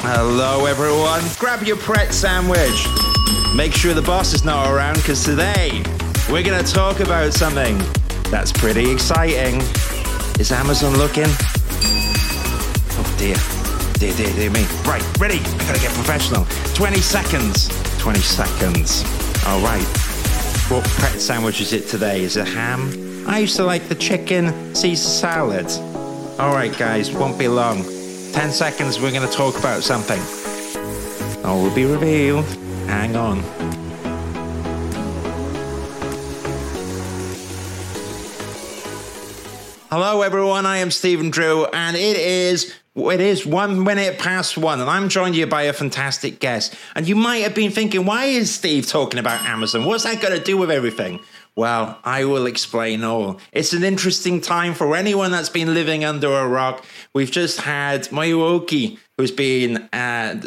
Hello everyone, grab your Pret sandwich. Make sure the boss is not around, because today we're going to talk about something that's pretty exciting. Is Amazon looking? Oh dear. Dear me. Right, ready? I gotta get professional. 20 seconds. 20 seconds. All right. What Pret sandwich is it today? Is it ham? I used to like the chicken Caesar salad. All right, guys, won't be long. 10 seconds, we're gonna talk about something. All will be revealed. Hang on. Hello, everyone. I am Stephen Drew, and it is 1 minute past one, and I'm joined here by a fantastic guest. And you might have been thinking, why is Steve talking about Amazon? What's that got to do with everything? Well, I will explain all. It's an interesting time for anyone that's been living under a rock. We've just had Muyiwa Oki, who's been been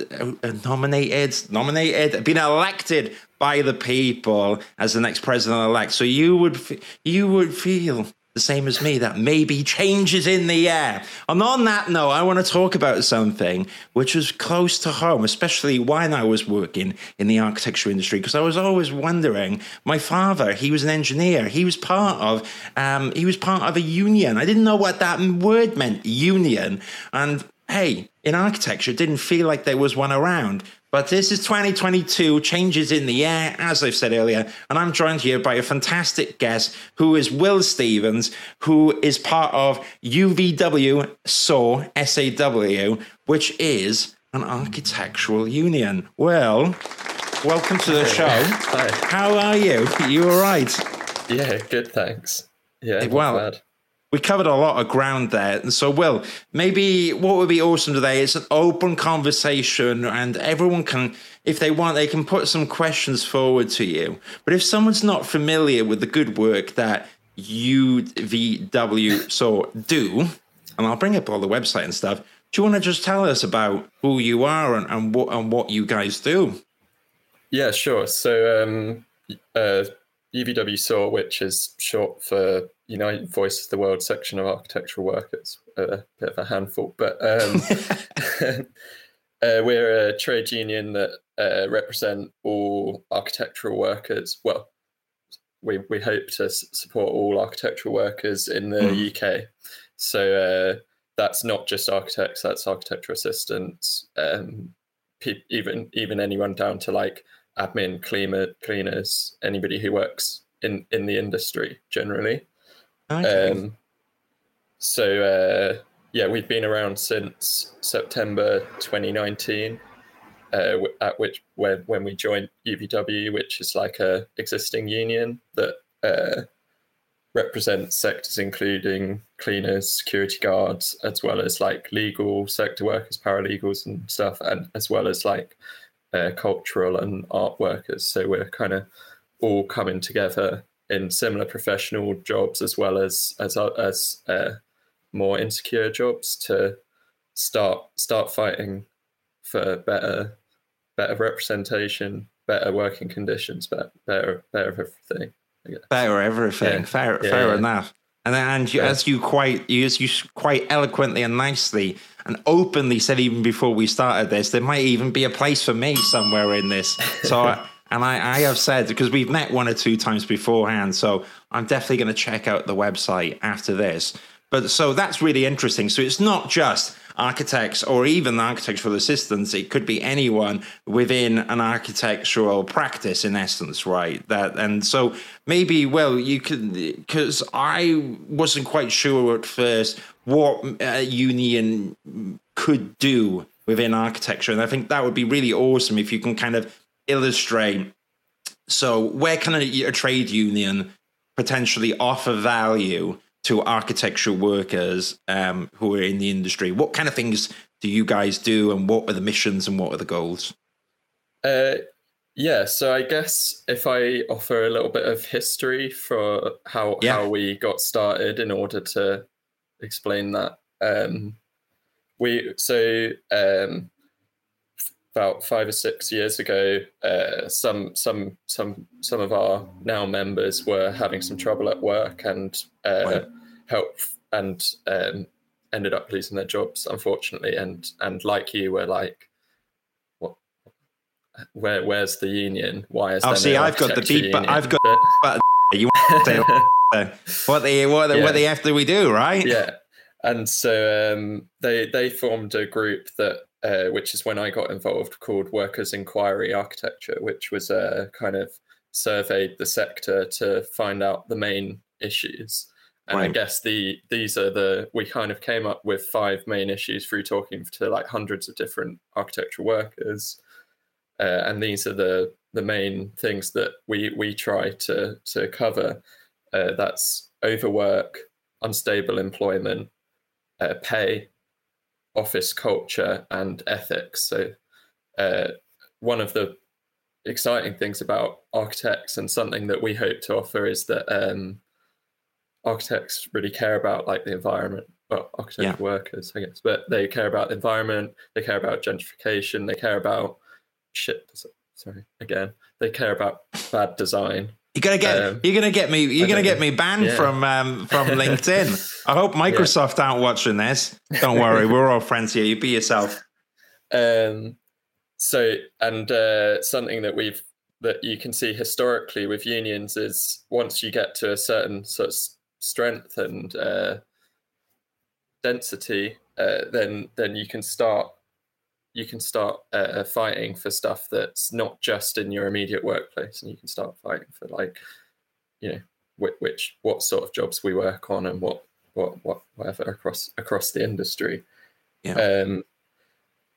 elected by the people as the next president-elect. So you would feel the same as me, that maybe change is in the air. And on that note, I want to talk about something which was close to home, especially when I was working in the architecture industry, because I was always wondering. My father, he was an engineer. He was part of a union. I didn't know what that word meant, union. And hey, in architecture, it didn't feel like there was one around. But this is 2022, changes in the air, as I've said earlier, and I'm joined here by a fantastic guest who is Will Stevens, who is part of UVW-SAW, S-A-W, which is an architectural union. Will, welcome to the show. Hi. How are you? Are you all right? Yeah, good, thanks. Yeah, well, not bad. We covered a lot of ground there. And so, Will, maybe what would be awesome today is an open conversation, and everyone can, if they want, they can put some questions forward to you. But if someone's not familiar with the good work that UVW-SAW do, and I'll bring up all the website and stuff, do you want to just tell us about who you are and what you guys do? Yeah, sure. So UVW-SAW, which is short for Unite Voices of the World section of architectural work. It's a bit of a handful, but we're a trade union that represent all architectural workers. Well, we hope to support all architectural workers in the UK. So that's not just architects, that's architectural assistants, even anyone down to like admin, cleaners, anybody who works in the industry generally. Okay. So we've been around since September 2019, when we joined UVW, which is like a existing union that represents sectors including cleaners, security guards, as well as like legal sector workers, paralegals and stuff, and as well as like cultural and art workers. So we're kind of all coming together in similar professional jobs as well as more insecure jobs to start fighting for better representation, better working conditions, better everything. Better everything. Yeah. Fair enough. And as you quite eloquently and nicely and openly said even before we started this, there might even be a place for me somewhere in this. So. And I have said, because we've met one or two times beforehand, so I'm definitely going to check out the website after this. But so that's really interesting. So it's not just architects or even architectural assistants. It could be anyone within an architectural practice, in essence, right? And so maybe, well, you could, because I wasn't quite sure at first what a union could do within architecture. And I think that would be really awesome if you can kind of illustrate. So where can a trade union potentially offer value to architectural workers who are in the industry? What kind of things do you guys do, and what are the missions and what are the goals? So I guess if I offer a little bit of history for how we got started in order to explain that. about 5 or 6 years ago, some of our now members were having some trouble at work and ended up losing their jobs, unfortunately. And like you, were like, what? Where's the union? Why is? Oh, see, no, I've got the beat, but I've got but you want to say what they have to we do, right? Yeah. And so they formed a group that, which is when I got involved, called Workers Inquiry Architecture, which was kind of surveyed the sector to find out the main issues. And right. I guess we kind of came up with 5 main issues through talking to like hundreds of different architectural workers. And these are the main things that we try to cover. That's overwork, unstable employment, pay, office culture, and ethics. So one of the exciting things about architects, and something that we hope to offer, is that architects really care about like the environment. Well, architectural workers, I guess, but they care about the environment, they care about gentrification, they care about they care about bad design. You're gonna get me banned from LinkedIn. I hope Microsoft aren't watching this. Don't worry, we're all friends here. You be yourself. Something that you can see historically with unions is once you get to a certain sort of strength and density, then you can start fighting for stuff that's not just in your immediate workplace, and you can start fighting for what sort of jobs we work on and whatever across the industry. Yeah.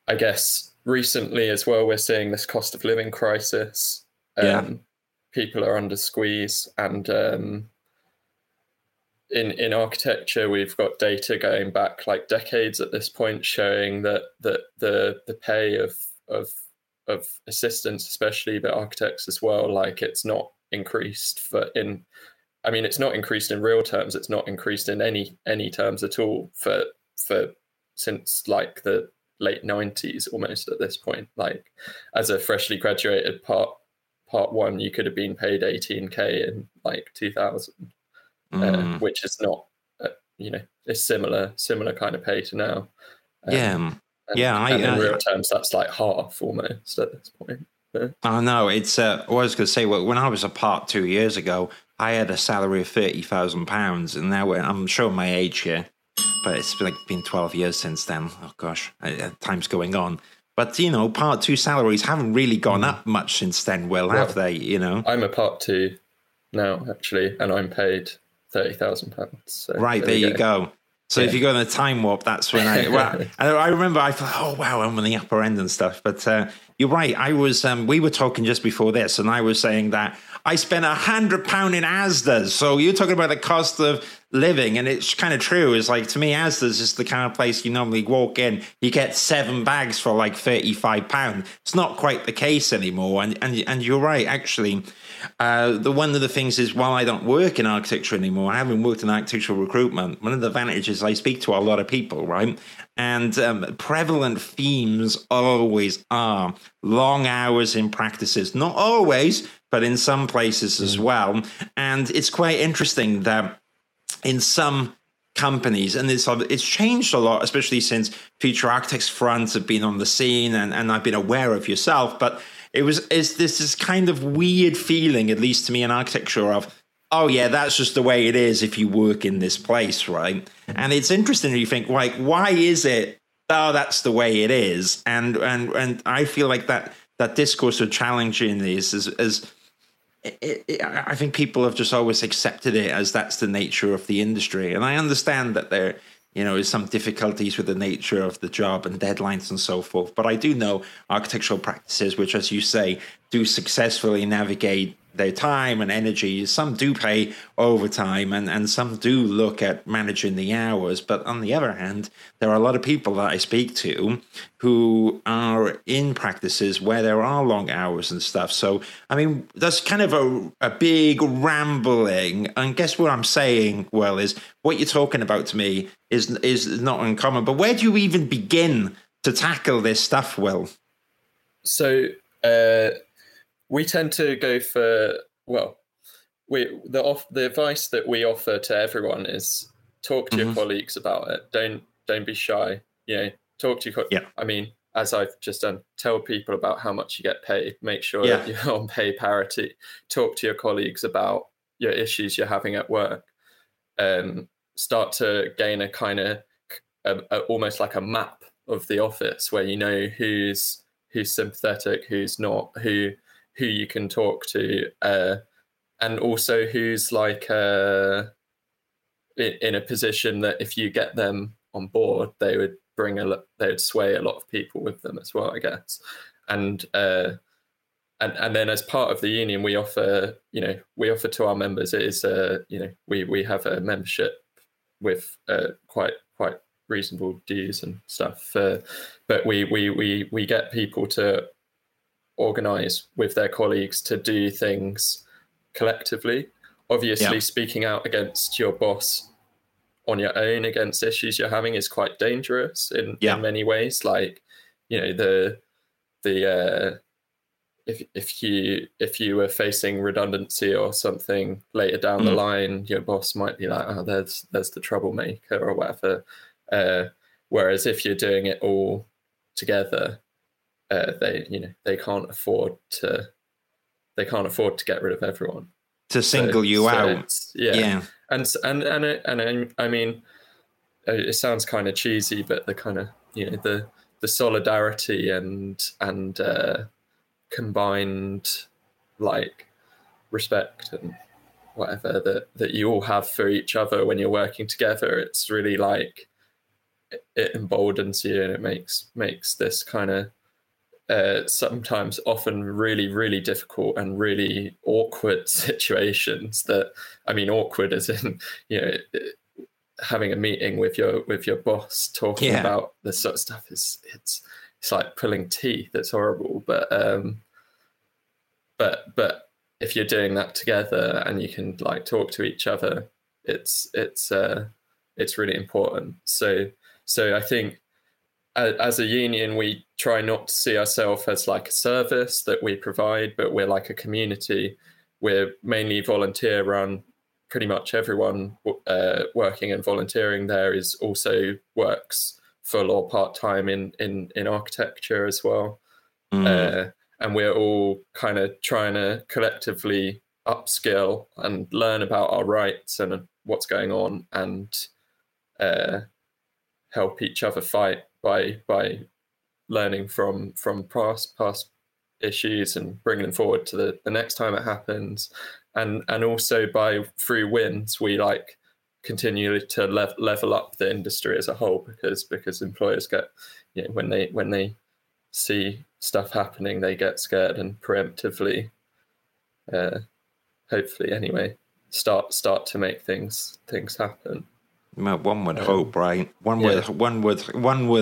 I guess recently as well, we're seeing this cost of living crisis. People are under squeeze, and in architecture, we've got data going back like decades at this point, showing that the pay of assistants, especially, but architects as well, like it's not increased it's not increased in real terms. It's not increased in any terms at all for since like the late 90s, almost at this point. Like as a freshly graduated part one, you could have been paid 18K in like 2000. Which is not, it's similar kind of pay to now. In real terms, that's like half almost at this point. Yeah. I know. It's. I was going to say, when I was a part 2 years ago, I had a salary of £30,000, and now I'm showing my age here, but it's been 12 years since then. Oh gosh, time's going on. But, part 2 salaries haven't really gone up much since then, have they? I'm a part 2 now, actually, and I'm paid £30,000. So right, there you go. So if you go in a time warp, that's when I remember I thought, oh wow, I'm on the upper end and stuff. But you're right. I was we were talking just before this, and I was saying that I spent £100 in Asda. So you're talking about the cost of living, and it's kind of true. It's like, to me, Asda's is the kind of place you normally walk in, you get 7 bags for like £35. It's not quite the case anymore. And you're right, actually. The one of the things is, while I don't work in architecture anymore, I haven't worked in architectural recruitment. One of the advantages, I speak to a lot of people, right? And prevalent themes always are long hours in practices, not always, but in some places as well. And it's quite interesting that in some companies, and it's changed a lot, especially since Future Architects Front have been on the scene, and I've been aware of yourself, but it's this kind of weird feeling, at least to me in architecture, of, oh yeah, that's just the way it is if you work in this place, right? And it's interesting, you think, like, why is it? Oh, that's the way it is. And I feel like that discourse of challenging this I think people have just always accepted it as that's the nature of the industry. And I understand that there, is some difficulties with the nature of the job and deadlines and so forth. But I do know architectural practices, which, as you say, do successfully navigate their time and energy. Some do pay overtime and some do look at managing the hours. But on the other hand, there are a lot of people that I speak to who are in practices where there are long hours and stuff. So, that's kind of a big rambling. And guess what I'm saying, well, is what you're talking about to me is not uncommon. But where do you even begin to tackle this stuff, Will? So we tend to go for, well, the advice that we offer to everyone is talk to your colleagues about it. Don't be shy. You know, talk to your I mean, as I've just done, tell people about how much you get paid. Make sure that you're on pay parity. Talk to your colleagues about your issues you're having at work. Start to gain a kind of almost like a map of the office where you know who's sympathetic, who's not, who you can talk to, and also who's like in a position that if you get them on board, they would sway a lot of people with them as well, I guess. And then as part of the union, we offer to our members, it is we have a membership with quite reasonable dues and stuff, but we get people to organize with their colleagues to do things collectively, obviously. Speaking out against your boss on your own against issues you're having is quite dangerous in many ways. Like, you know, if you were facing redundancy or something later down the line, your boss might be like, oh, there's the troublemaker or whatever. Whereas if you're doing it all together, they can't afford to get rid of everyone. To single you out. Yeah. And I mean, it sounds kind of cheesy, but the kind of, you know, the solidarity and combined like respect and whatever that you all have for each other when you're working together, it's really like it emboldens you, and it makes this kind of sometimes often really, really difficult and really awkward situations that, I mean, awkward as in, you know, having a meeting with your boss talking about this sort of stuff is it's like pulling teeth. It's horrible. But if you're doing that together and you can like talk to each other, it's really important. So I think, as a union, we try not to see ourselves as like a service that we provide, but we're like a community. We're mainly volunteer run. Pretty much everyone working and volunteering there is also works full or part time in architecture as well. And we're all kind of trying to collectively upskill and learn about our rights and what's going on, and help each other fight by learning from past issues and bringing them forward to the next time it happens, and also by through wins we like continue to level up the industry as a whole, because employers get, you know, when they see stuff happening, they get scared and preemptively, hopefully anyway, start to make things happen. One would hope, right? One would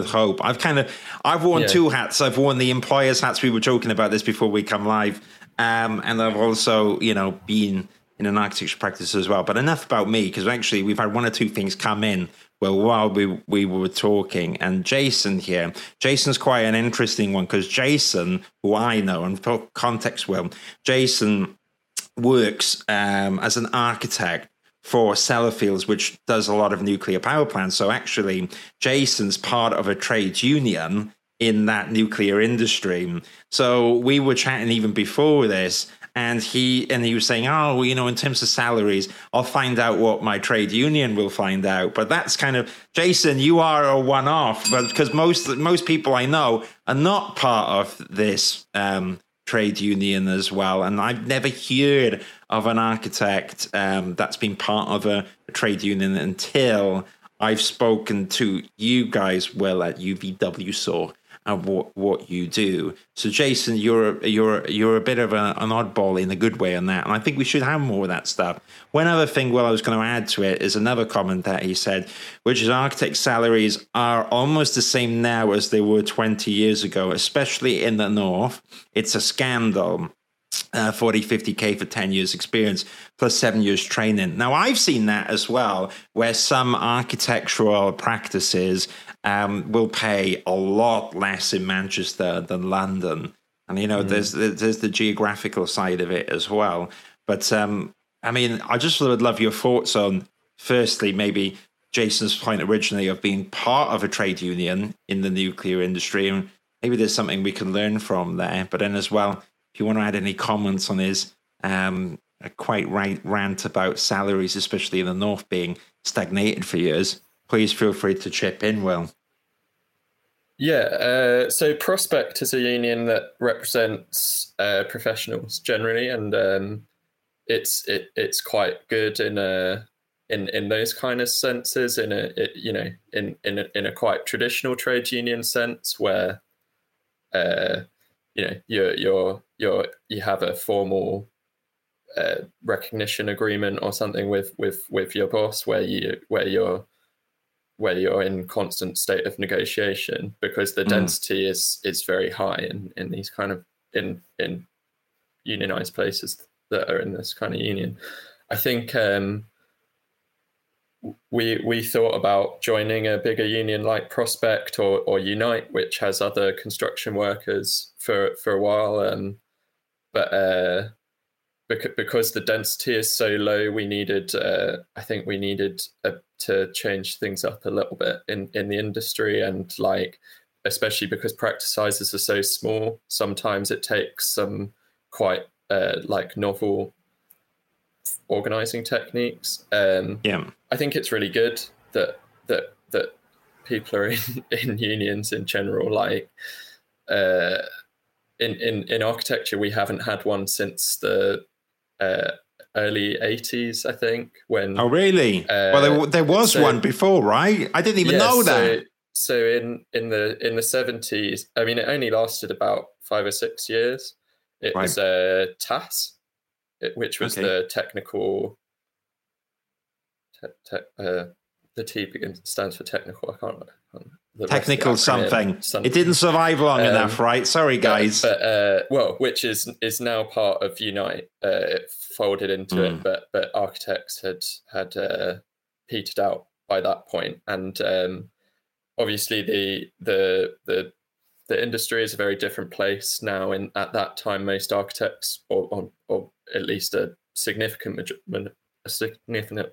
hope. I've worn two hats. I've worn the employer's hats. We were joking about this before we come live, and I've also, you know, been in an architecture practice as well. But enough about me, because actually we've had one or two things come in while we were talking, and Jason's quite an interesting one, because Jason, who I know and for context well, Jason works as an architect for Sellafield, which does a lot of nuclear power plants. So actually, Jason's part of a trade union in that nuclear industry. So we were chatting even before this, and he was saying, oh, well, you know, in terms of salaries, I'll find out what my trade union will find out. But that's kind of, Jason, you are a one-off, but because most people I know are not part of this trade union as well, and I've never heard of an architect that's been part of a trade union until I've spoken to you guys, Will, at UVW-SAW, and what you do. So Jason, you're a bit of an oddball in a good way on that, and I think we should have more of that stuff. One other thing, Will, I was going to add to it is another comment that he said, which is architect salaries are almost the same now as they were 20 years ago, especially in the north. It's a scandal. 40-50k for 10 years experience plus 7 years training. Now I've seen that as well, where some architectural practices will pay a lot less in Manchester than London. And, you know, there's the geographical side of it as well. But, I mean, I just would love your thoughts on, firstly, maybe Jason's point originally of being part of a trade union in the nuclear industry. And maybe there's something we can learn from there. But then as well, if you want to add any comments on his quite right rant about salaries, especially in the North, being stagnated for years, please feel free to chip in, Will. Yeah, so Prospect is a union that represents professionals generally, and it's quite good in those kind of senses. In a quite traditional trade union sense, where you have a formal recognition agreement or something with your boss, where you're in constant state of negotiation, because the density is very high in these kind of in unionized places that are in this kind of union. I think we thought about joining a bigger union like Prospect or Unite, which has other construction workers for a while. Because the density is so low, we needed to change things up a little bit in the industry. And like, especially because practice sizes are so small, sometimes it takes some quite novel organizing techniques. I think it's really good that people are in unions in general. Like in architecture, we haven't had one since the early 80s, I think. When oh really? Well, there was one before, right? I didn't even know that. So in the 70s, I mean, it only lasted about 5 or 6 years. It was TASS, which was the technical. The T stands for technical. Technical something. It didn't survive long enough, right? Sorry, guys. But which is now part of Unite. It folded into it, but architects had petered out by that point, and obviously the industry is a very different place now. And at that time, most architects, or at least a significant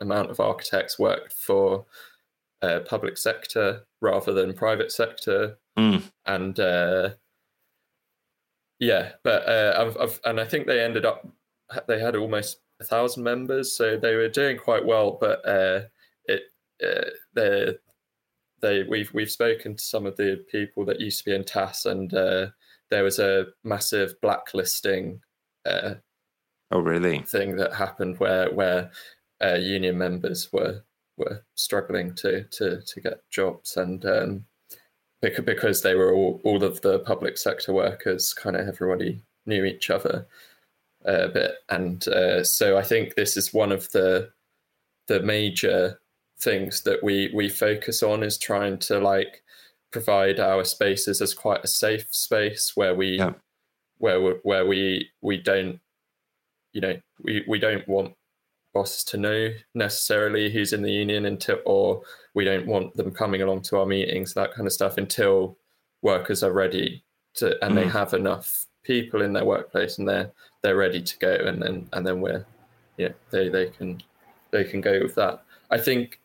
amount of architects, worked for public sector rather than private sector, and I think they ended up, they had almost 1,000 members, so they were doing quite well. But we've spoken to some of the people that used to be in TASS, and there was a massive blacklisting. Oh really? Thing that happened where union members were struggling to get jobs, and because they were all of the public sector workers, kind of everybody knew each other a bit, and so I think this is one of the major things that we focus on, is trying to like provide our spaces as quite a safe space where we don't want bosses to know necessarily who's in the union until, or we don't want them coming along to our meetings, that kind of stuff, until workers are ready to, and they have enough people in their workplace and they're ready to go, and then we're they can go with that. I think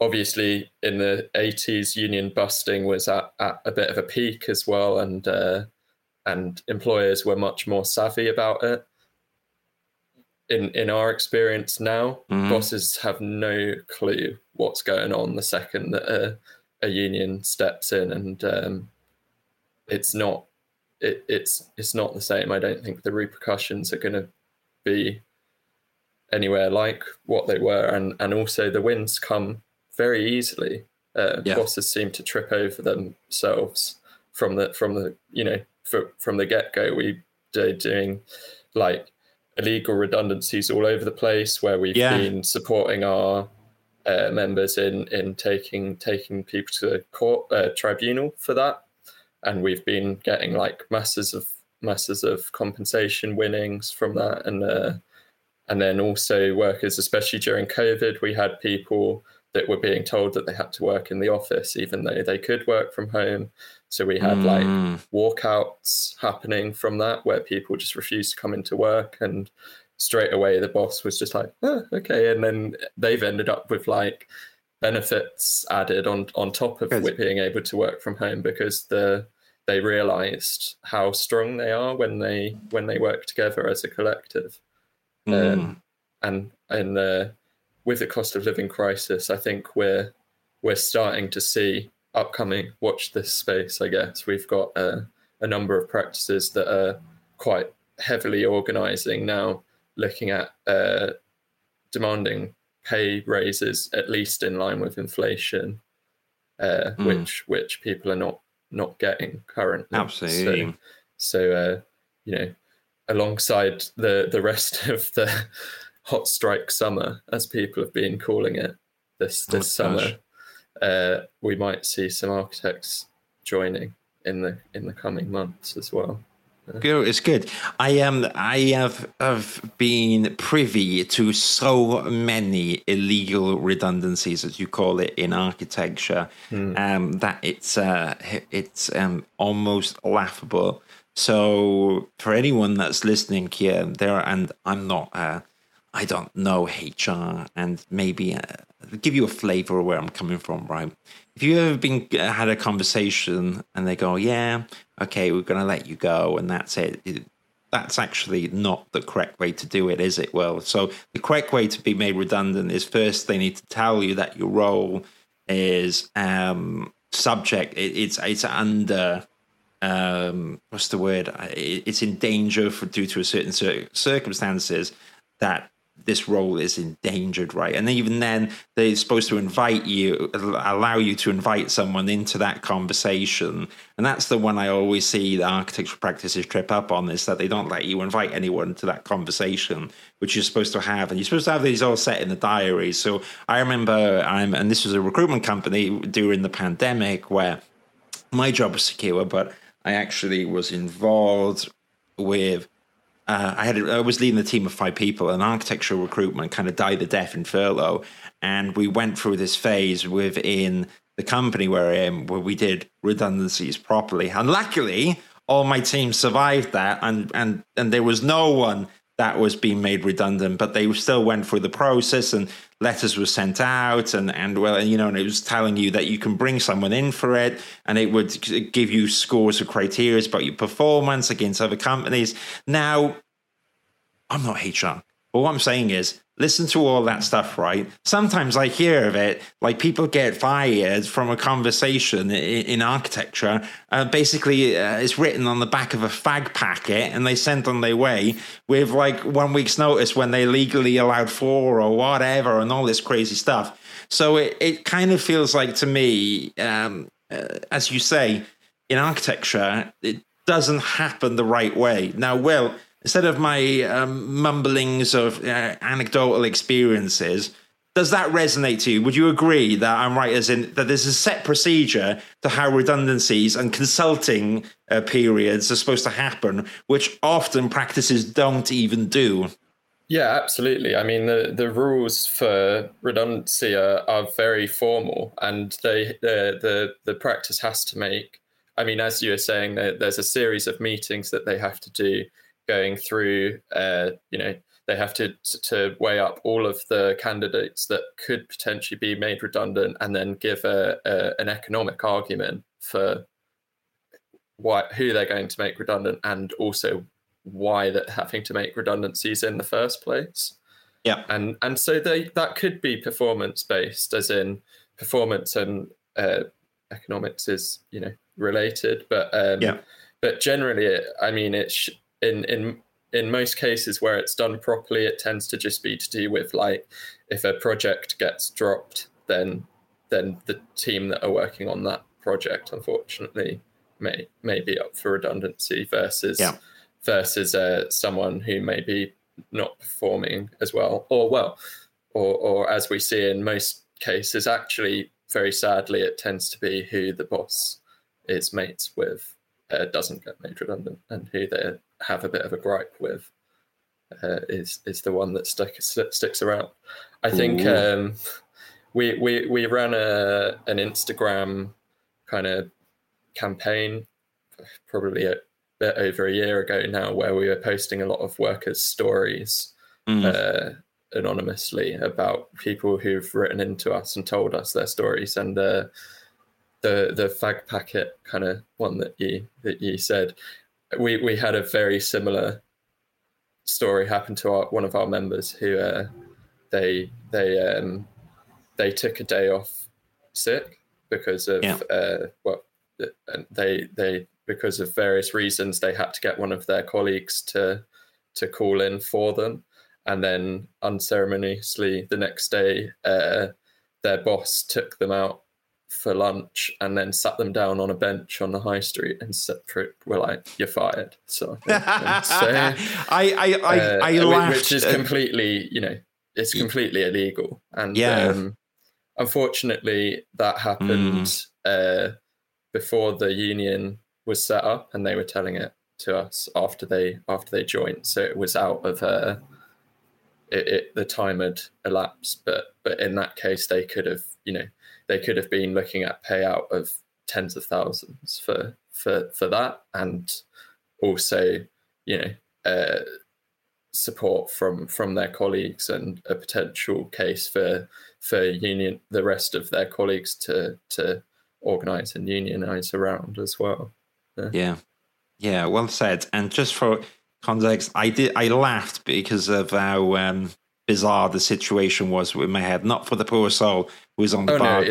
obviously in the 80s union busting was at a bit of a peak as well, and employers were much more savvy about it. In our experience now, bosses have no clue what's going on the second that a union steps in, and it's not the same. I don't think the repercussions are going to be anywhere like what they were, and also the wins come very easily. Bosses seem to trip over themselves from the get go. We are doing like illegal redundancies all over the place, where we've been supporting our members in taking people to the court tribunal for that, and we've been getting like masses of compensation winnings from that, and then also workers, especially during COVID, we had people that were being told that they had to work in the office, even though they could work from home. So we had like walkouts happening from that, where people just refused to come into work, and straight away the boss was just like, oh, okay. And then they've ended up with like benefits added on top of being able to work from home, because they realized how strong they are when they work together as a collective. With the cost of living crisis, I think we're starting to see upcoming, watch this space, I guess. We've got a number of practices that are quite heavily organising now, looking at demanding pay raises at least in line with inflation, which people are not getting currently. Absolutely. So alongside the rest of the hot strike summer, as people have been calling it this summer, we might see some architects joining in the coming months as well. Good, it's good. I have been privy to so many illegal redundancies, as you call it, in architecture, that it's almost laughable. So for anyone that's listening here, I don't know HR, and maybe give you a flavor of where I'm coming from, right? If you've ever had a conversation and they go, yeah, okay, we're going to let you go, and that's it, that's actually not the correct way to do it, is it? Well, so the correct way to be made redundant is, first they need to tell you that your role is it's under... what's the word? It's in danger due to a certain circumstances, that this role is endangered, right? And even then, they're supposed to allow you to invite someone into that conversation. And that's the one I always see the architectural practices trip up on, is that they don't let you invite anyone to that conversation, which you're supposed to have. And you're supposed to have these all set in the diary. So I remember, and this was a recruitment company during the pandemic, where my job was secure, but I actually was involved with... I was leading a team of 5 people, and architectural recruitment kind of died a death in furlough. And we went through this phase within the company where we did redundancies properly. And luckily, all my team survived that, and there was no one that was being made redundant, but they still went through the process, and letters were sent out and it was telling you that you can bring someone in for it, and it would give you scores of criteria about your performance against other companies. Now, I'm not HR, but what I'm saying is, listen to all that stuff, right? Sometimes I hear of it, like people get fired from a conversation in architecture. It's written on the back of a fag packet, and they sent on their way with like 1 week's notice when they're legally allowed 4 or whatever, and all this crazy stuff. So it kind of feels like to me, as you say, in architecture, it doesn't happen the right way. Now, Will, instead of my mumblings of anecdotal experiences, does that resonate to you? Would you agree that I'm right, as in that there's a set procedure to how redundancies and consulting periods are supposed to happen, which often practices don't even do? Yeah, absolutely. I mean, the rules for redundancy are very formal, and the practice has to make... I mean, as you were saying, there's a series of meetings that they have to do, going through, they have to weigh up all of the candidates that could potentially be made redundant, and then give an economic argument for who they're going to make redundant, and also why they're having to make redundancies in the first place. Yeah, and so that could be performance based, as in performance and economics is related, but generally, I mean, it's... In most cases where it's done properly, it tends to just be to do with, like, if a project gets dropped, then the team that are working on that project, unfortunately, may be up for redundancy versus someone who may be not performing as well, or as we see in most cases, actually, very sadly, it tends to be who the boss is mates with doesn't get made redundant, and who they have a bit of a gripe with is the one that sticks around. I think we ran an Instagram kind of campaign probably a bit over a year ago now, where we were posting a lot of workers' stories anonymously about people who've written into us and told us their stories. And the fag packet kind of one that you said, we had a very similar story happen to one of our members who they took a day off sick because of they because of various reasons they had to get one of their colleagues to call in for them, and then unceremoniously the next day their boss took them out for lunch and then sat them down on a bench on the high street and said, "We're like, you're fired." So I laughed, which is completely, it's completely illegal. And unfortunately, that happened before the union was set up, and they were telling it to us after they joined. So it was out of the time had elapsed, but in that case, they could have, they could have been looking at payout of tens of thousands for that, and also, support from their colleagues and a potential case for union, the rest of their colleagues to organise and unionise around as well. Yeah, well said. And just for context, I laughed because of how bizarre the situation was in my head, not for the poor soul who was on the park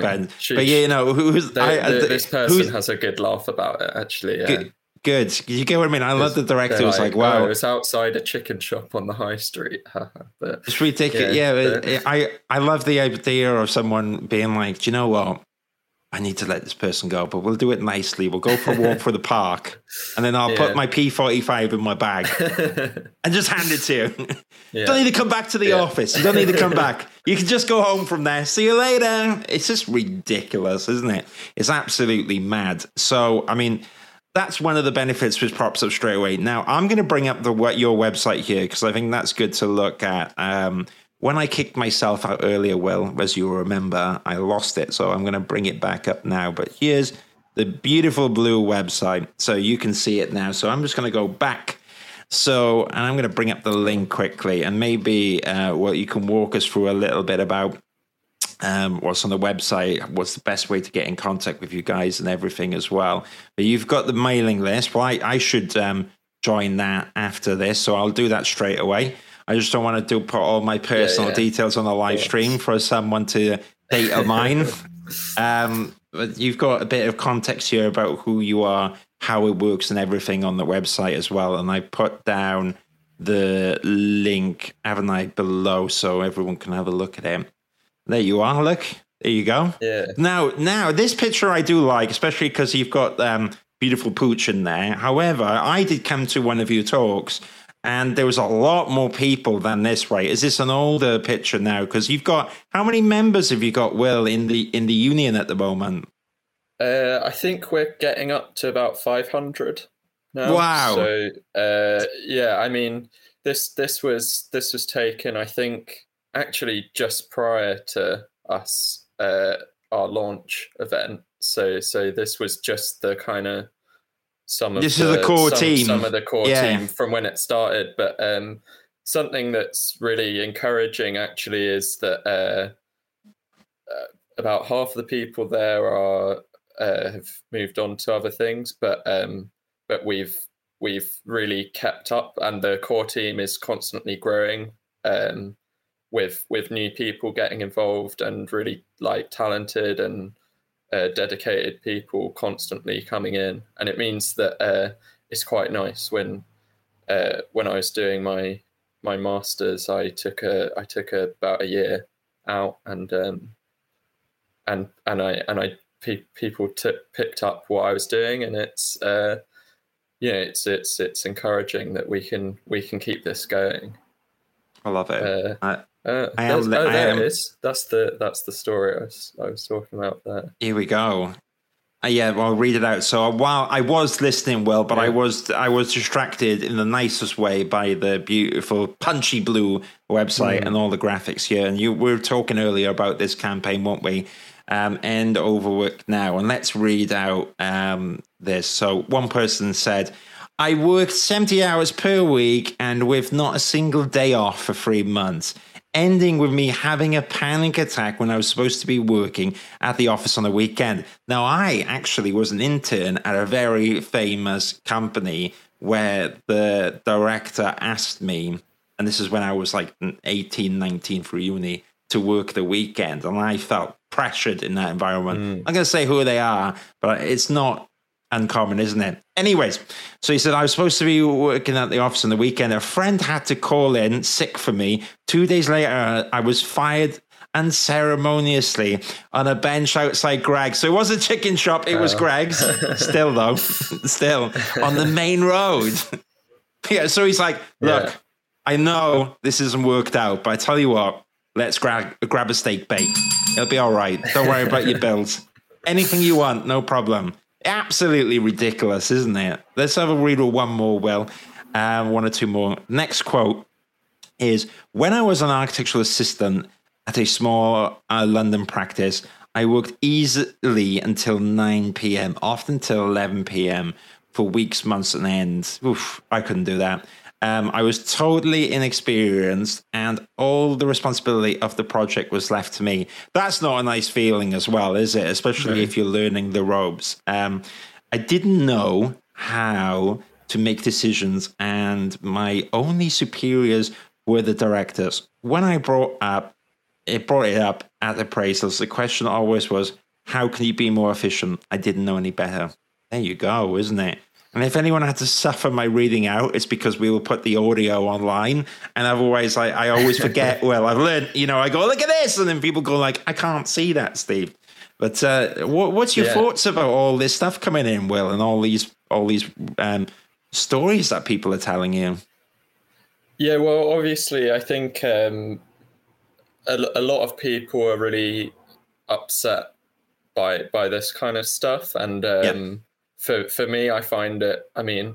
bench, but this person has a good laugh about it, actually. Good. You get what I mean? I love the director was like, wow, it was outside a chicken shop on the high street. But it's ridiculous. I love the idea of someone being like, do you know what, I need to let this person go, but we'll do it nicely. We'll go for a walk for the park, and then I'll put my P45 in my bag and just hand it to you. Yeah. Don't need to come back to the office. You don't need to come back. You can just go home from there. See you later. It's just ridiculous, isn't it? It's absolutely mad. So, I mean, that's one of the benefits which props up straight away. Now, I'm going to bring up your website here, because I think that's good to look at. When I kicked myself out earlier, Will, as you'll remember, I lost it. So I'm going to bring it back up now. But here's the beautiful blue website. So you can see it now. So I'm just going to go back. So, and I'm going to bring up the link quickly. And maybe, you can walk us through a little bit about what's on the website, what's the best way to get in contact with you guys and everything as well. But you've got the mailing list. Well, I should join that after this. So I'll do that straight away. I just don't want to put all my personal details on the live stream for someone to data mine. But you've got a bit of context here about who you are, how it works and everything on the website as well. And I put down the link, haven't I, below, so everyone can have a look at it. There you are. Look, there you go. Yeah. Now this picture I do like, especially because you've got beautiful pooch in there. However, I did come to one of your talks, and there was a lot more people than this, right? Is this an older picture now? Because you've got, how many members have you got, Will, in the union at the moment? I think we're getting up to about 500 now. Wow! So I mean, this was taken, I think, actually just prior to us our launch event. So this was just the kind of. Some of the core team from when it started. But something that's really encouraging actually is that about half of the people there are have moved on to other things, but we've really kept up, and the core team is constantly growing with new people getting involved, and really like talented and dedicated people constantly coming in. And it means that it's quite nice when I was doing my masters, I took about a year out, and people picked up what I was doing, and it's it's encouraging that we can keep this going. I love it. There it is. That's the story I was talking about there. Here we go. Yeah, well, I'll read it out. So while I was listening well, but yeah. I was distracted in the nicest way by the beautiful punchy blue website and all the graphics here. And you we were talking earlier about this campaign, weren't we? End overwork now. And let's read out this. So one person said, I worked 70 hours per week and with not a single day off for 3 months, ending with me having a panic attack when I was supposed to be working at the office on the weekend. Now, I actually was an intern at a very famous company where the director asked me, and this is when I was like 18, 19 for uni, to work the weekend. And I felt pressured in that environment. I'm going to say who they are, but it's not uncommon, isn't it? Anyways, so he said, I was supposed to be working at the office on the weekend. A friend had to call in sick for me. 2 days later, I was fired unceremoniously on a bench outside Greg's. So it was a chicken shop. It was Greg's. Still, though. Still on the main road. Yeah. So he's like, look, I know this isn't worked out, but I tell you what, let's grab a steak bake. It'll be all right. Don't worry about your bills. Anything you want, no problem. Absolutely ridiculous, isn't it? Let's have a read of one more, Will. One or two more. Next quote is, when I was an architectural assistant at a small London practice, I worked easily until 9 p.m., often till 11 p.m. for weeks, months and ends. Oof, I couldn't do that. I was totally inexperienced and all the responsibility of the project was left to me. That's not a nice feeling as well, is it? Especially if you're learning the ropes. I didn't know how to make decisions and my only superiors were the directors. When I brought it up at appraisals, the question always was, how can you be more efficient? I didn't know any better. There you go, isn't it? And if anyone had to suffer my reading out, it's because we will put the audio online. And otherwise, I always forget. Well, I've learned, you know, I go, look at this. And then people go like, I can't see that, Steve. But what's your thoughts about all this stuff coming in, Will, and all these stories that people are telling you? Yeah, well, obviously, I think a lot of people are really upset by this kind of stuff. And For me, I find it, I mean,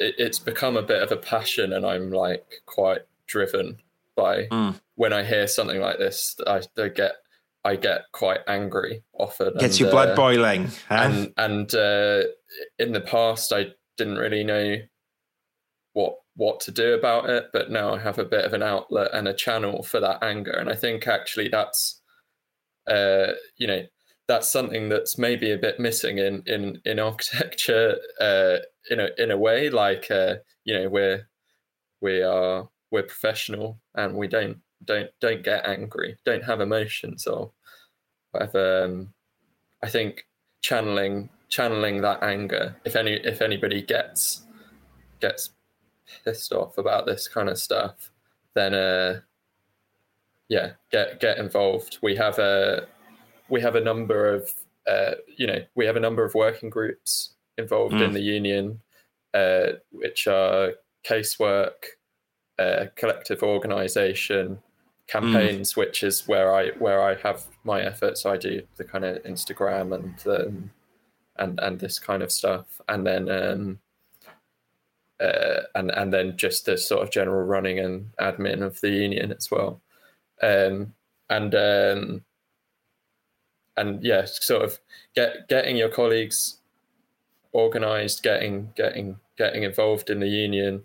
it's become a bit of a passion and I'm like quite driven by when I hear something like this, I get quite angry often. Gets your blood boiling. Huh? And in the past, I didn't really know what to do about it, but now I have a bit of an outlet and a channel for that anger. And I think actually that's, that's something that's maybe a bit missing in architecture, in a way. Like we're professional and we don't get angry, don't have emotions or whatever. I think channeling that anger, if anybody gets pissed off about this kind of stuff, then get involved. We have a number of working groups involved in the union, which are casework, collective organisation, campaigns, which is where I have my efforts. I do the kind of Instagram and this kind of stuff, and then and then just the sort of general running and admin of the union as well, And yeah, sort of getting your colleagues organised, getting involved in the union,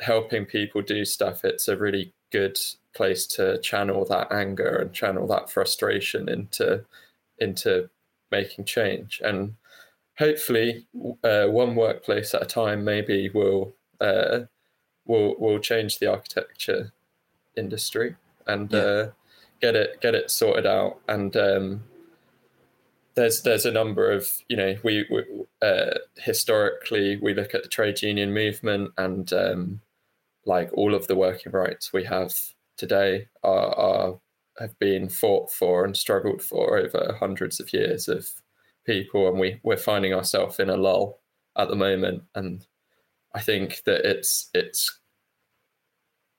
helping people do stuff. It's a really good place to channel that anger and channel that frustration into making change. And hopefully, one workplace at a time, maybe will change the architecture industry and get it sorted out and. There's a number of, we historically we look at the trade union movement and like all of the working rights we have today have been fought for and struggled for over hundreds of years of people. And we're finding ourselves in a lull at the moment. And I think that it's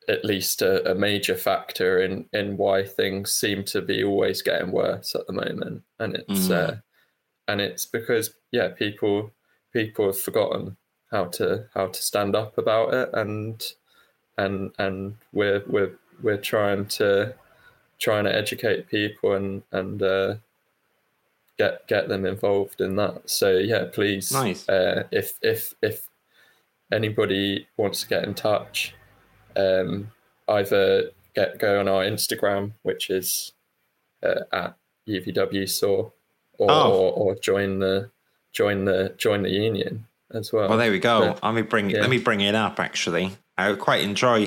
at least a major factor in why things seem to be always getting worse at the moment. And it's And it's because, yeah, people have forgotten how to stand up about it, and we're trying to educate people and get them involved in that. So yeah, please, nice. If anybody wants to get in touch, either go on our Instagram, which is at UVW-SAW, or join the union as well. Well, there we go. Yeah. Let me bring it up. Actually, I quite enjoy.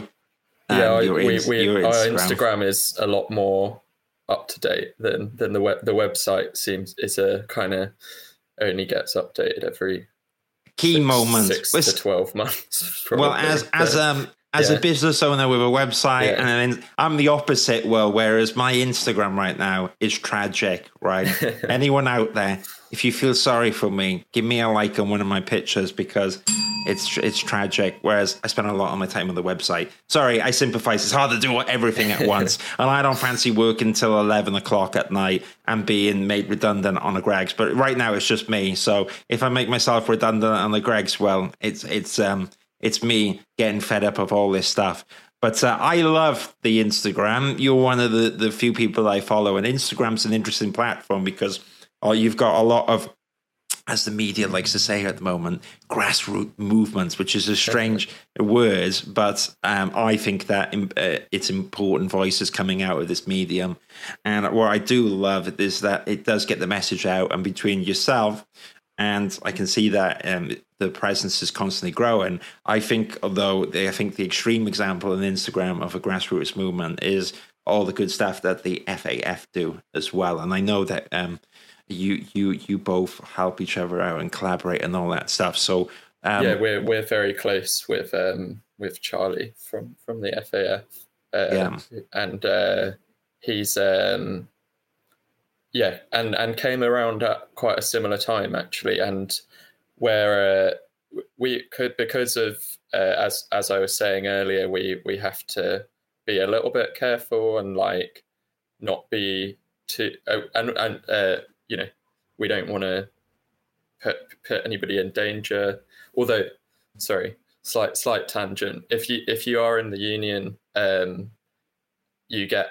Your Instagram. Our Instagram is a lot more up to date than the web. The website seems is a kind of only gets updated every key moment 6 to 12 months. Probably. Well, as a business owner with a website, and I'm the opposite world. Whereas my Instagram right now is tragic. Right, anyone out there, if you feel sorry for me, give me a like on one of my pictures because it's tragic. Whereas I spend a lot of my time on the website. Sorry, I sympathise. It's hard to do everything at once, and I don't fancy working till 11 o'clock at night and being made redundant on the Greg's. But right now it's just me. So if I make myself redundant on the Greg's, well, it's me getting fed up of all this stuff. But I love the Instagram. You're one of the few people I follow, and Instagram's an interesting platform because you've got a lot of, as the media likes to say at the moment, grassroots movements, which is a strange word, but I think that it's important voices coming out of this medium. And what I do love is that it does get the message out, and between yourself and I can see that the presence is constantly growing. I think, although the extreme example on Instagram of a grassroots movement is all the good stuff that the FAF do as well. And I know that you both help each other out and collaborate and all that stuff. So we're very close with Charlie from the FAF, and he's. Yeah, and came around at quite a similar time actually, and where we could, because of as I was saying earlier, we have to be a little bit careful and like not be too we don't want to put anybody in danger. Although, sorry, slight tangent. If you are in the union, you get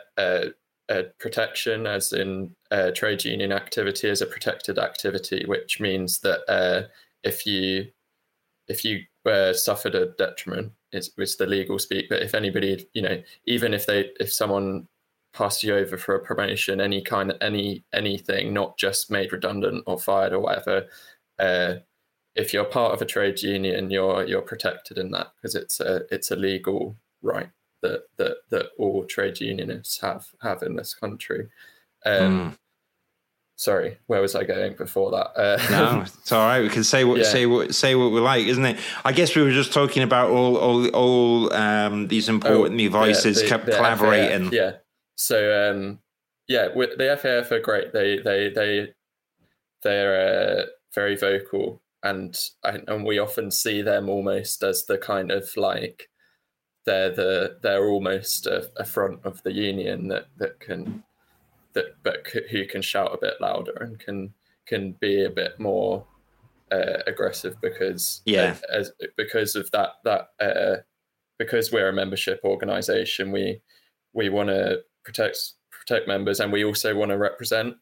protection, as in trade union activity is a protected activity, which means that if you suffered a detriment, it's the legal speak. But if anybody, even if someone passed you over for a promotion, anything, not just made redundant or fired or whatever, if you're part of a trade union, you're protected in that because it's a legal right that all trade unionists have in this country. Sorry, where was I going before that? No, it's all right. We can say what we like, isn't it? I guess we were just talking about all these important new voices kept collaborating. FAF, yeah. So with the FAF are great. They're very vocal, and we often see them almost as the kind of like. They're almost a front of the union who can shout a bit louder and can be a bit more aggressive because we're a membership organisation, we want to protect members, and we also want to represent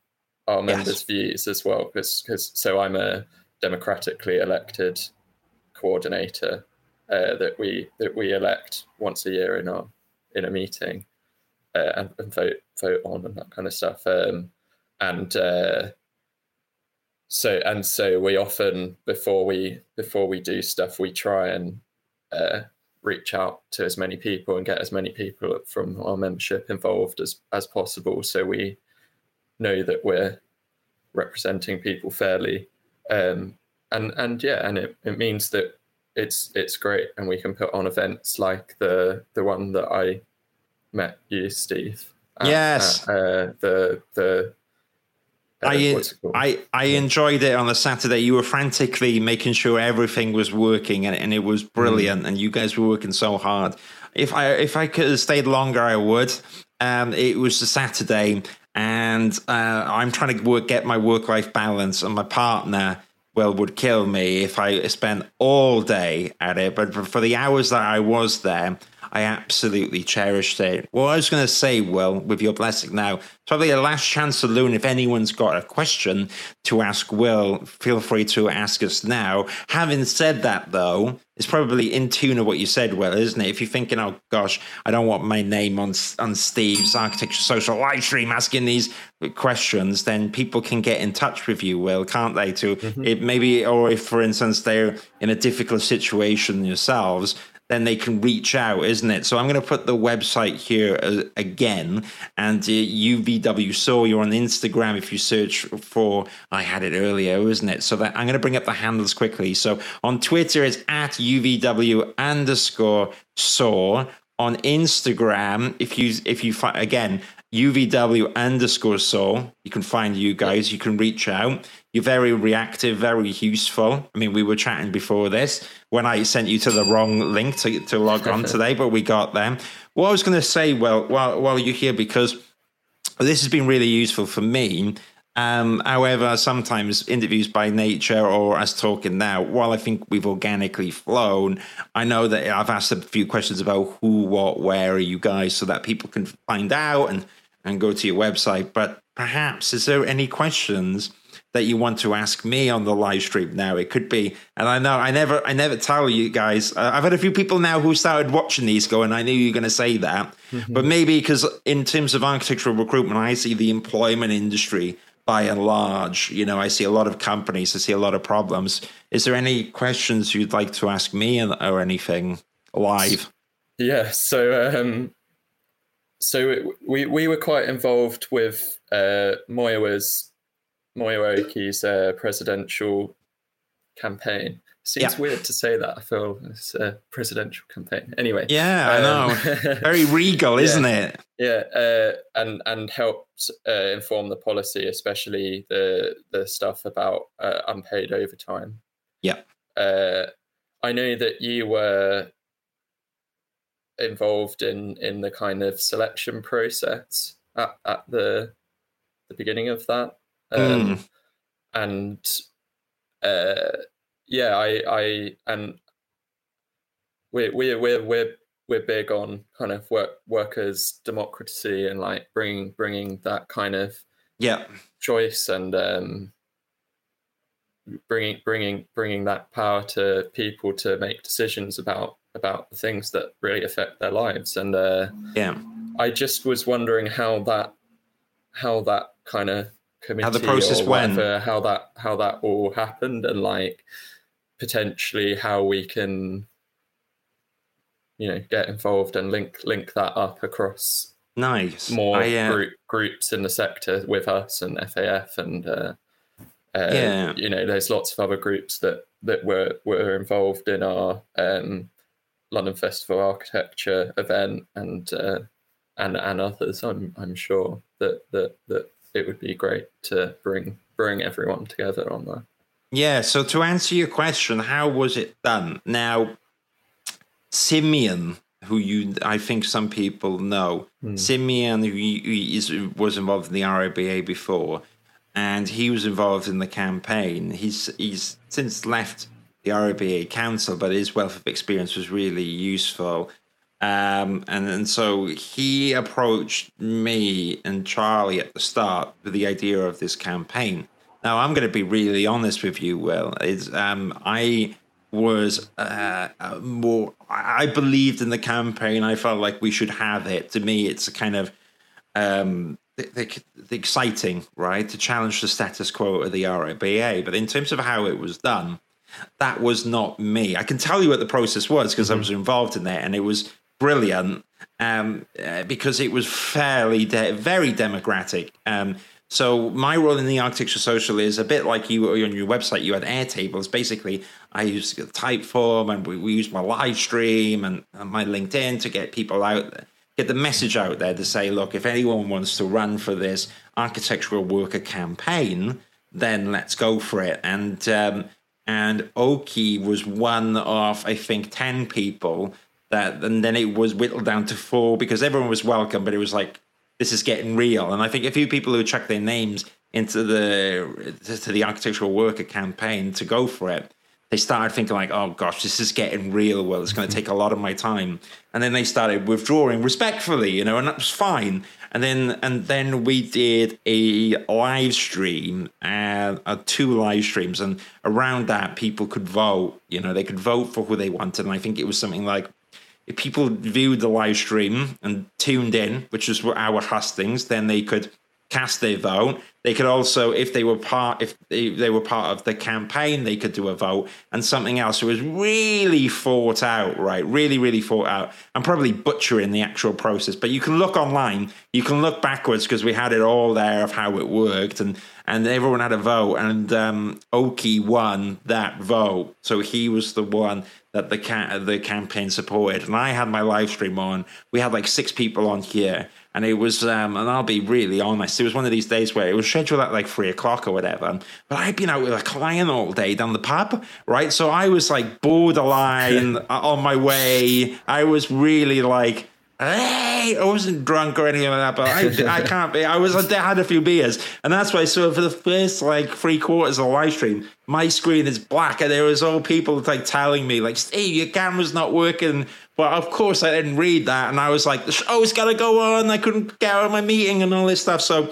our members' views as well. Because I'm a democratically elected coordinator. That we elect once a year in a meeting and vote on and that kind of stuff, so we often before we do stuff we try and reach out to as many people and get as many people from our membership involved as possible, so we know that we're representing people fairly, and it means that. It's great, and we can put on events like the one that I met you, Steve. I enjoyed it on the Saturday. You were frantically making sure everything was working, and it was brilliant. And you guys were working so hard. If I could have stayed longer, I would. It was the Saturday, And I'm trying to get my work-life balance, and my partner, well, would kill me if I spent all day at it. But for the hours that I was there, I absolutely cherished it. Well, I was going to say, Will, with your blessing now, probably the last chance saloon. If anyone's got a question to ask Will, feel free to ask us now. Having said that, though, it's probably in tune of what you said, Will, isn't it? If you're thinking, oh, gosh, I don't want my name on Steve's Architecture Social live stream asking these questions, then people can get in touch with you, Will, can't they? To it maybe, or if, for instance, they're in a difficult situation themselves, then they can reach out, isn't it? So I'm going to put the website here again, and UVW-SAW, you're on Instagram if you search for, I had it earlier, isn't it? So that I'm going to bring up the handles quickly. So on Twitter, it's at UVW_SAW. On Instagram, if you find, again, UVW_SAW, you can find you guys, you can reach out. You're very reactive, very useful. I mean, we were chatting before this when I sent you to the wrong link to log on today, but we got them. What I was going to say, well, while you're here, because this has been really useful for me. However, sometimes interviews by nature or us talking now, while I think we've organically flown, I know that I've asked a few questions about who, what, where are you guys, so that people can find out and go to your website. But perhaps, is there any questions that you want to ask me on the live stream now? It could be, and I know I never tell you guys, I've had a few people now who started watching these going, I knew you were going to say that, but maybe because in terms of architectural recruitment, I see the employment industry by and large, you know, I see a lot of companies, I see a lot of problems. Is there any questions you'd like to ask me or anything live? Yeah, so we were quite involved with Muyiwa Oki's presidential campaign. Seems weird to say that. I feel it's a presidential campaign. Anyway. Yeah, I know. Very regal, isn't it? Yeah, and helped inform the policy, especially the stuff about unpaid overtime. Yeah. I know that you were involved in the kind of selection process at the beginning of that. We're big on kind of workers' democracy and like bringing that kind of choice and bringing that power to people to make decisions about the things that really affect their lives. And I just was wondering how that kind of committee, how the process whatever, went, how that all happened, and like potentially how we can, you know, get involved and link that up across more groups in the sector with us and FAF and you know, there's lots of other groups that were involved in our London Festival Architecture event and others. I'm sure that it would be great to bring everyone together on that. Yeah, so to answer your question, how was it done? Now, Simeon, who I think some people know, Simeon, who was involved in the ROBA before, and he was involved in the campaign. He's since left the ROBA Council, but his wealth of experience was really useful. And so he approached me and Charlie at the start with the idea of this campaign. Now, I'm going to be really honest with you, Will. I believed in the campaign. I felt like we should have it. To me, it's a kind of exciting, right, to challenge the status quo of the ROBA. But in terms of how it was done, that was not me. I can tell you what the process was because I was involved in that, and it was brilliant because it was very democratic. So my role in the Architecture Social is a bit like you on your website. You had Airtables. Basically, I used Typeform, and we used my live stream and my LinkedIn to get people out there, get the message out there to say, look, if anyone wants to run for this architectural worker campaign, then let's go for it. And Oki was one of, I think, 10 people, and then it was whittled down to 4 because everyone was welcome, but it was like this is getting real. And I think a few people who chuck their names into the architectural worker campaign to go for it, they started thinking like, oh gosh, this is getting real. Well, it's going to take a lot of my time. And then they started withdrawing respectfully, you know, and that was fine. And then we did a live stream, two live streams. And around that, people could vote, you know, they could vote for who they wanted. And I think it was something like, if people viewed the live stream and tuned in, which was our hustings, then they could cast their vote. They could also, if they were part of the campaign, they could do a vote and something else. It was really thought out, right? Really, really thought out. I'm probably butchering the actual process, but you can look online, you can look backwards because we had it all there of how it worked, and everyone had a vote, and Oki won that vote. So he was the one that the campaign supported. And I had my live stream on. We had like 6 people on here. And it was, and I'll be really honest, it was one of these days where it was scheduled at like 3:00 or whatever. But I'd been out with a client all day down the pub, right? So I was like borderline on my way. I was really like, hey, I wasn't drunk or anything like that, but I can't be. I had a few beers. And that's why, so for the first like 3/4 of the live stream, my screen is black. And there was all people like telling me like, Steve, your camera's not working. But of course I didn't read that. And I was like, the show's got to go on. I couldn't get out of my meeting and all this stuff. So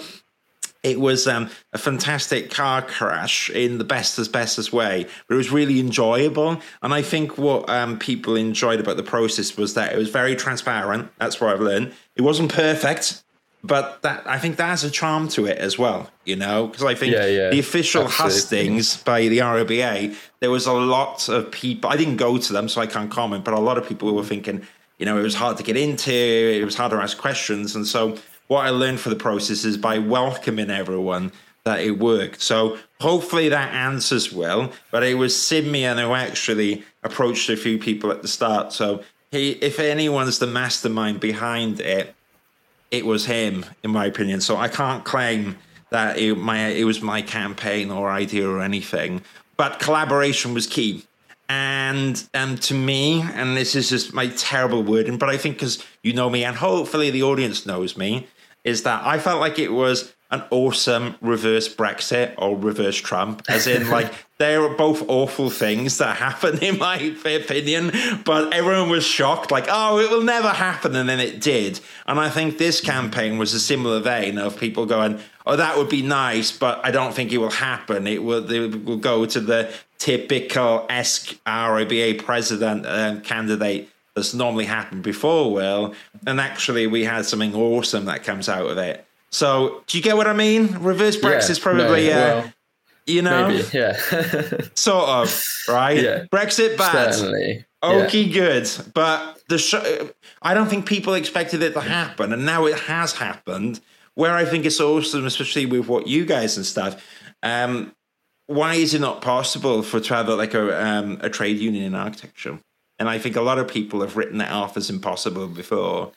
it was a fantastic car crash in the bestest way, but it was really enjoyable. And I think what people enjoyed about the process was that it was very transparent. That's what I've learned. It wasn't perfect, but that I think that has a charm to it as well, you know, because I think the official hustings by the ROBA, there was a lot of people. I didn't go to them, so I can't comment, but a lot of people were thinking, you know, it was hard to get into, it was hard to ask questions. And so what I learned for the process is by welcoming everyone that it worked. So hopefully that answers well, but it was Simeon who actually approached a few people at the start. So he, if anyone's the mastermind behind it, it was him, in my opinion. So I can't claim that it was my campaign or idea or anything, but collaboration was key. And to me, and this is just my terrible wording, but I think because you know me and hopefully the audience knows me, is that I felt like it was an awesome reverse Brexit or reverse Trump, as in like they're both awful things that happened in my opinion, but everyone was shocked like, oh, it will never happen. And then it did. And I think this campaign was a similar vein of people going, oh, that would be nice, but I don't think it will happen. They will go to the typical-esque ROBA president candidate that's normally happened before, Will, and actually we had something awesome that comes out of it. So do you get what I mean? Reverse Brexit is probably, you know, maybe, yeah, sort of, right? Yeah, Brexit bad, certainly. Okay, yeah. Good, but I don't think people expected it to happen, and now it has happened. Where I think it's awesome, especially with what you guys and stuff. Why is it not possible to have like a trade union in architecture? And I think a lot of people have written it off as impossible before,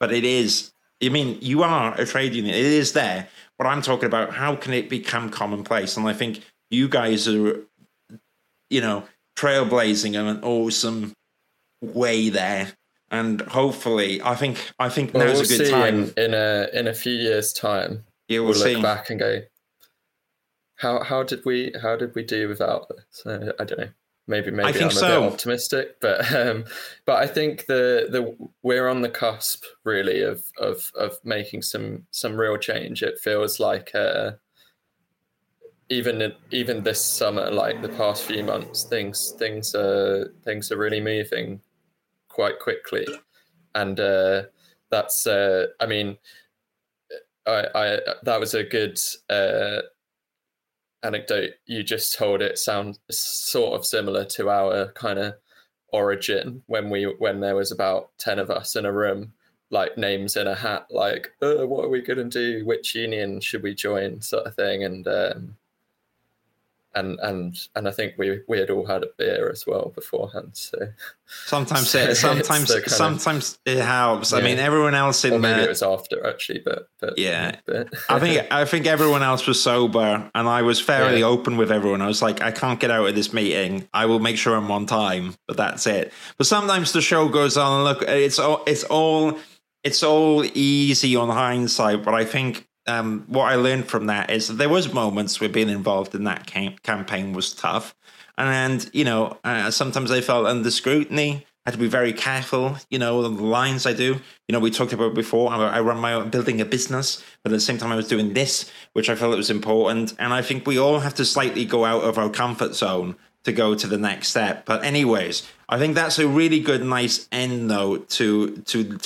but it is. I mean, you are a trade union. It is there. What I'm talking about, how can it become commonplace? And I think you guys are, you know, trailblazing in an awesome way there. And hopefully, I think now's a good time. In a few years' time, we'll look back and go, How did we do without this? I don't know. Maybe I'm a bit optimistic, but I think we're on the cusp really of making some real change. It feels like even this summer, like the past few months, things are really moving quite quickly, and that's I mean, I that was a good. Anecdote you just told. It sounds sort of similar to our kind of origin when there was about 10 of us in a room, like names in a hat, like what are we going to do, which union should we join, sort of thing. And and I think we had all had a beer as well beforehand. So sometimes it helps. Yeah. I mean, everyone else in there. Maybe it was after actually, but yeah. I think everyone else was sober, and I was fairly open with everyone. I was like, I can't get out of this meeting. I will make sure I'm on time, but that's it. But sometimes the show goes on. And look, it's all it's all easy on hindsight, but I think what I learned from that is that there was moments where being involved in that campaign was tough. And, you know, sometimes I felt under scrutiny. I had to be very careful, you know, the lines I do. You know, we talked about before, I run my own, building a business, but at the same time I was doing this, which I felt it was important. And I think we all have to slightly go out of our comfort zone to go to the next step. But anyways, I think that's a really good, nice end note to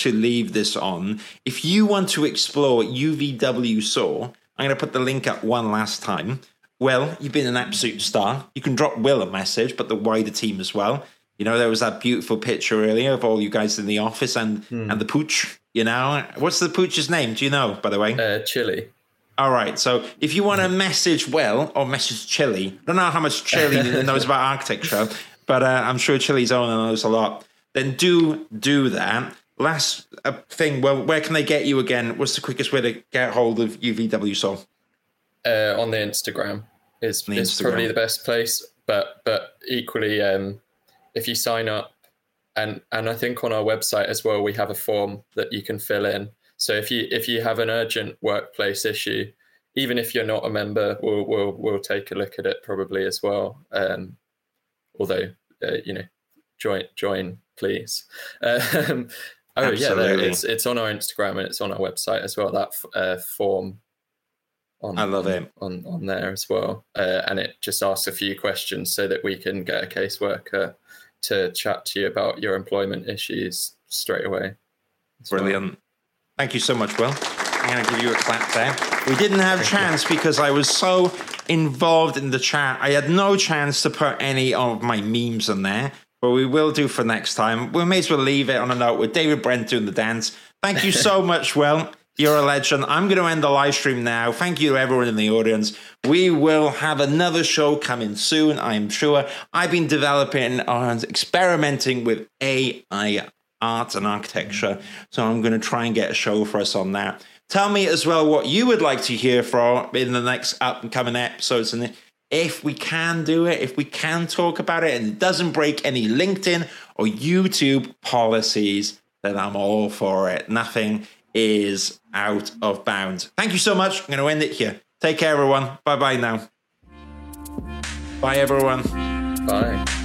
leave this on. If you want to explore UVW SAW, I'm going to put the link up one last time. Well, you've been an absolute star. You can drop Will a message, but the wider team as well. You know, there was that beautiful picture earlier of all you guys in the office and the pooch, you know. What's the pooch's name? Do you know, by the way? Chili. All right. So if you want to message Will or message Chili, I don't know how much Chili knows about architecture, but I'm sure Chili's owner knows a lot. Then do that. Last thing, well, where can they get you again? What's the quickest way to get hold of UVW SAW? On the Instagram. It's probably the best place, but equally... if you sign up, and I think on our website as well, we have a form that you can fill in. So if you have an urgent workplace issue, even if you're not a member, we'll take a look at it probably as well. Although you know, join please. Absolutely. It's on our Instagram and it's on our website as well. That form. I love it on there as well, and it just asks a few questions so that we can get a caseworker to chat to you about your employment issues straight away. Brilliant. Thank you so much, Will. I'm going to give you a clap there. We didn't have a chance because I was so involved in the chat. I had no chance to put any of my memes in there, but we will do for next time. We may as well leave it on a note with David Brent doing the dance. Thank you so much, Will. You're a legend. I'm going to end the live stream now. Thank you to everyone in the audience. We will have another show coming soon, I'm sure. I've been developing and experimenting with AI art and architecture, so I'm going to try and get a show for us on that. Tell me as well what you would like to hear from in the next upcoming episodes, and if we can do it, if we can talk about it, and it doesn't break any LinkedIn or YouTube policies, then I'm all for it. Nothing is out of bounds. Thank you so much. I'm going to end it here. Take care, everyone. Bye-bye now. Bye, everyone. Bye.